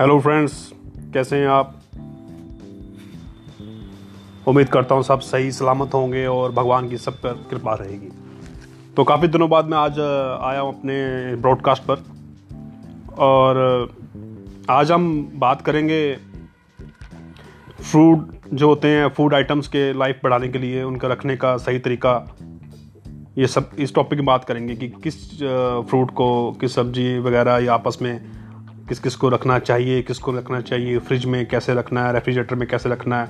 Hello friends, कैसे हैं आप। उम्मीद करता हूँ सब सही सलामत होंगे और भगवान की सब पर कृपा रहेगी। तो काफ़ी दिनों बाद मैं आज आया हूँ अपने ब्रॉडकास्ट पर और आज हम बात करेंगे फ्रूट जो होते हैं, फूड आइटम्स के लाइफ बढ़ाने के लिए उनका रखने का सही तरीका, ये सब इस टॉपिक में बात करेंगे कि किस फ्रूट को, किस सब्जी वगैरह या आपस में किस को रखना चाहिए, किसको रखना चाहिए, फ्रिज में कैसे रखना है, रेफ्रिजरेटर में कैसे रखना है,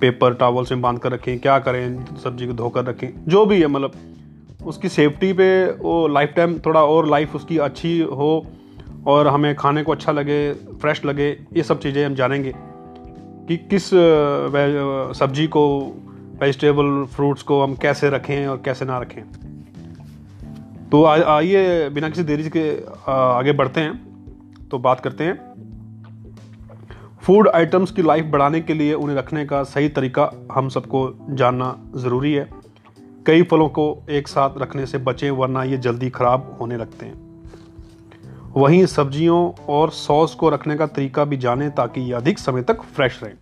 पेपर टॉवल्स में बांध कर रखें, क्या करें, सब्जी को धोकर रखें, जो भी है, मतलब उसकी सेफ्टी पे वो लाइफ टाइम थोड़ा और लाइफ उसकी अच्छी हो और हमें खाने को अच्छा लगे, फ्रेश लगे, ये सब चीज़ें हम जानेंगे कि किस सब्जी को, वेजिटेबल, फ्रूट्स को हम कैसे रखें और कैसे ना रखें। तो आइए बिना किसी देरी के आगे बढ़ते हैं। तो बात करते हैं फूड आइटम्स की लाइफ बढ़ाने के लिए उन्हें रखने का सही तरीका हम सबको जानना ज़रूरी है। कई फलों को एक साथ रखने से बचें वरना ये जल्दी ख़राब होने लगते हैं। वहीं सब्जियों और सॉस को रखने का तरीका भी जानें ताकि ये अधिक समय तक फ्रेश रहें।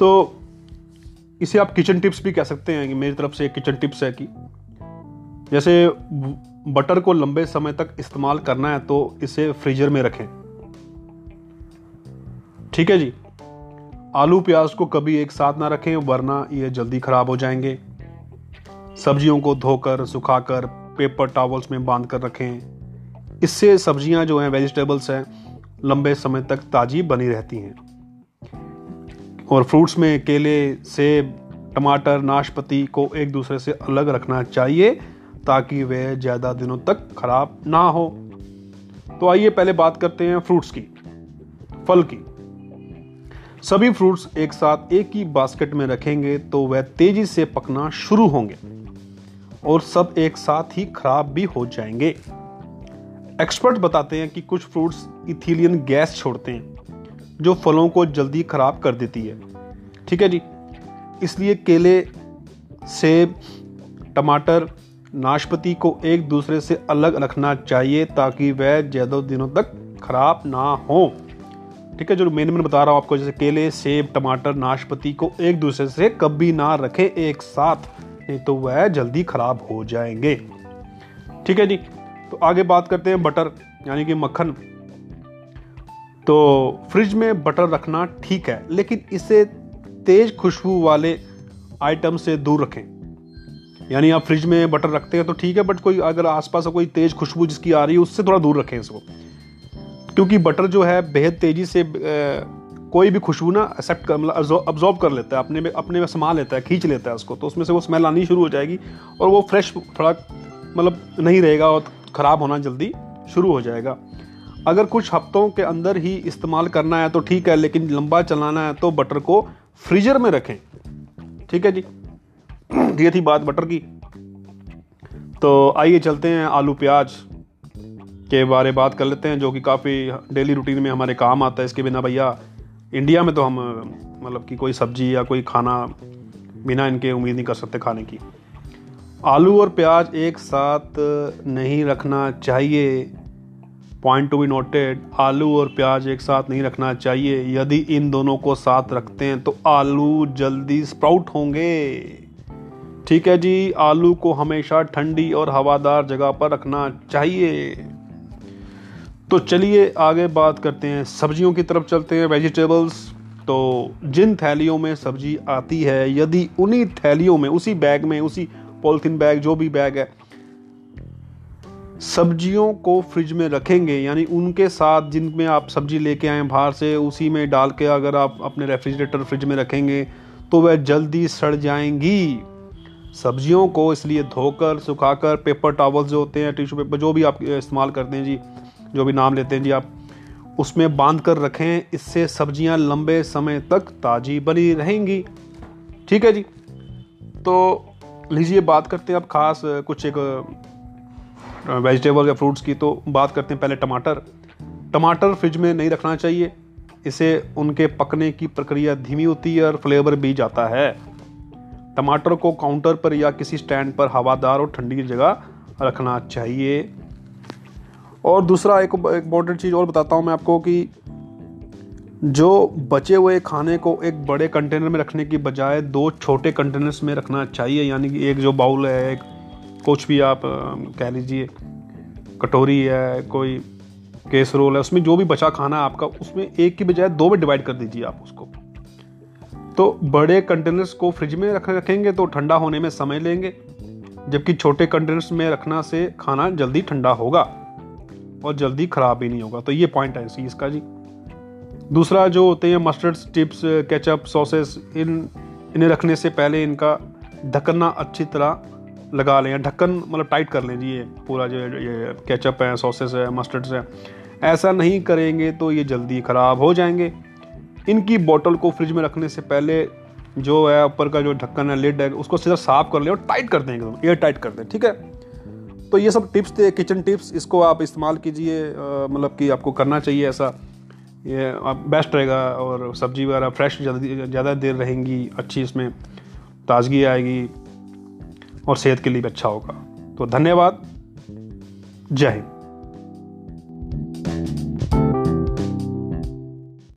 तो इसे आप किचन टिप्स भी कह सकते हैं कि मेरी तरफ से किचन टिप्स है कि जैसे बटर को लंबे समय तक इस्तेमाल करना है तो इसे फ्रीजर में रखें, ठीक है जी। आलू प्याज को कभी एक साथ ना रखें वरना ये जल्दी खराब हो जाएंगे। सब्जियों को धोकर सुखाकर पेपर टॉवल्स में बांध कर रखें, इससे सब्जियां जो हैं, वेजिटेबल्स हैं, लंबे समय तक ताज़ी बनी रहती हैं। और फ्रूट्स में केले, सेब, टमाटर, नाशपाती को एक दूसरे से अलग रखना चाहिए ताकि वह ज़्यादा दिनों तक खराब ना हो। तो आइए पहले बात करते हैं फ्रूट्स की, फल की। सभी फ्रूट्स एक साथ एक ही बास्केट में रखेंगे तो वह तेज़ी से पकना शुरू होंगे और सब एक साथ ही खराब भी हो जाएंगे। एक्सपर्ट बताते हैं कि कुछ फ्रूट्स इथीलियन गैस छोड़ते हैं जो फलों को जल्दी खराब कर देती है, ठीक है जी। इसलिए केले, सेब, टमाटर, नाशपाती को एक दूसरे से अलग रखना चाहिए ताकि वह ज़्यादा दिनों तक खराब ना हो, ठीक है। जो मैंने बता रहा हूँ आपको, जैसे केले, सेब, टमाटर, नाशपाती को एक दूसरे से कभी ना रखें एक साथ, नहीं तो वह जल्दी खराब हो जाएंगे, ठीक है जी। तो आगे बात करते हैं बटर यानी कि मक्खन। तो फ्रिज में बटर रखना ठीक है लेकिन इसे तेज़ खुशबू वाले आइटम से दूर रखें। यानी आप फ्रिज में बटर रखते हैं तो ठीक है, बट कोई अगर आसपास कोई तेज़ खुशबू जिसकी आ रही है उससे थोड़ा दूर रखें इसको, क्योंकि बटर जो है बेहद तेज़ी से कोई भी खुशबू ना एक्सेप्ट कर, मतलब अब्जॉर्ब कर लेता है, अपने में समा लेता है, खींच लेता है उसको। तो उसमें से वो स्मेल आनी शुरू हो जाएगी और वो फ्रेश थोड़ा मतलब नहीं रहेगा और ख़राब होना जल्दी शुरू हो जाएगा। अगर कुछ हफ्तों के अंदर ही इस्तेमाल करना है तो ठीक है, लेकिन लंबा चलाना है तो बटर को फ्रीजर में रखें, ठीक है जी। ये थी बात बटर की। तो आइए चलते हैं आलू प्याज के बारे में बात कर लेते हैं, जो कि काफ़ी डेली रूटीन में हमारे काम आता है। इसके बिना भैया इंडिया में तो हम मतलब कि कोई सब्जी या कोई खाना बिना इनके उम्मीद नहीं कर सकते खाने की। आलू और प्याज एक साथ नहीं रखना चाहिए, पॉइंट टू बी नोटेड, आलू और प्याज एक साथ नहीं रखना चाहिए। यदि इन दोनों को साथ रखते हैं तो आलू जल्दी स्प्राउट होंगे, ठीक है जी। आलू को हमेशा ठंडी और हवादार जगह पर रखना चाहिए। तो चलिए आगे बात करते हैं सब्जियों की तरफ चलते हैं, वेजिटेबल्स। तो जिन थैलियों में सब्जी आती है यदि उन्हीं थैलियों में, उसी बैग में, उसी पॉलिथीन बैग, जो भी बैग है, सब्जियों को फ्रिज में रखेंगे, यानी उनके साथ जिनमें आप सब्जी लेके आए बाहर से उसी में डाल के अगर आप अपने रेफ्रिजरेटर, फ्रिज में रखेंगे तो वह जल्दी सड़ जाएंगी। सब्जियों को इसलिए धोकर सुखाकर पेपर टॉवल्स जो होते हैं, टिश्यू पेपर, जो भी आप इस्तेमाल करते हैं जी, जो भी नाम लेते हैं जी आप, उसमें बांध कर रखें। इससे सब्जियां लंबे समय तक ताज़ी बनी रहेंगी, ठीक है जी। तो लीजिए बात करते हैं अब खास कुछ एक वेजिटेबल या फ्रूट्स की। तो बात करते हैं पहले टमाटर। टमाटर फ्रिज में नहीं रखना चाहिए, इससे उनके पकने की प्रक्रिया धीमी होती है और फ्लेवर भी जाता है। टमाटर को काउंटर पर या किसी स्टैंड पर हवादार और ठंडी जगह रखना चाहिए। और दूसरा एक इम्पोर्टेंट चीज़ और बताता हूँ मैं आपको कि जो बचे हुए खाने को एक बड़े कंटेनर में रखने की बजाय दो छोटे कंटेनर्स में रखना चाहिए। यानी कि एक जो बाउल है, एक कुछ भी आप कह लीजिए कटोरी है, कोई केसरोल है, उसमें जो भी बचा खाना है आपका, उसमें एक की बजाय दो में डिवाइड कर दीजिए आप उसको। तो बड़े कंटेनर्स को फ्रिज में रखेंगे तो ठंडा होने में समय लेंगे, जबकि छोटे कंटेनर्स में रखना से खाना जल्दी ठंडा होगा और जल्दी ख़राब भी नहीं होगा। तो ये पॉइंट है इसी इसका जी। दूसरा जो होते हैं मस्टर्ड्स, चिप्स, केचप, सॉसेस, इन्हें रखने से पहले इनका ढक्कन अच्छी तरह लगा लें, ढक्कन मतलब टाइट कर लें जी। ये पूरा जो ये केचप है, सॉसेस है, मस्टर्ड्स है, ऐसा नहीं करेंगे तो ये जल्दी ख़राब हो जाएंगे। इनकी बोतल को फ्रिज में रखने से पहले जो है ऊपर का जो ढक्कन है, लिड है, उसको सीधा साफ कर लें और टाइट कर दें, एकदम एयर टाइट कर दें, ठीक है। तो ये सब टिप्स थे, किचन टिप्स, इसको आप इस्तेमाल कीजिए, मतलब कि आपको करना चाहिए ऐसा, ये बेस्ट रहेगा। और सब्जी वगैरह फ्रेश ज़्यादा देर रहेंगी, अच्छी इसमें ताजगी आएगी और सेहत के लिए भी अच्छा होगा। तो धन्यवाद, जय हिंद।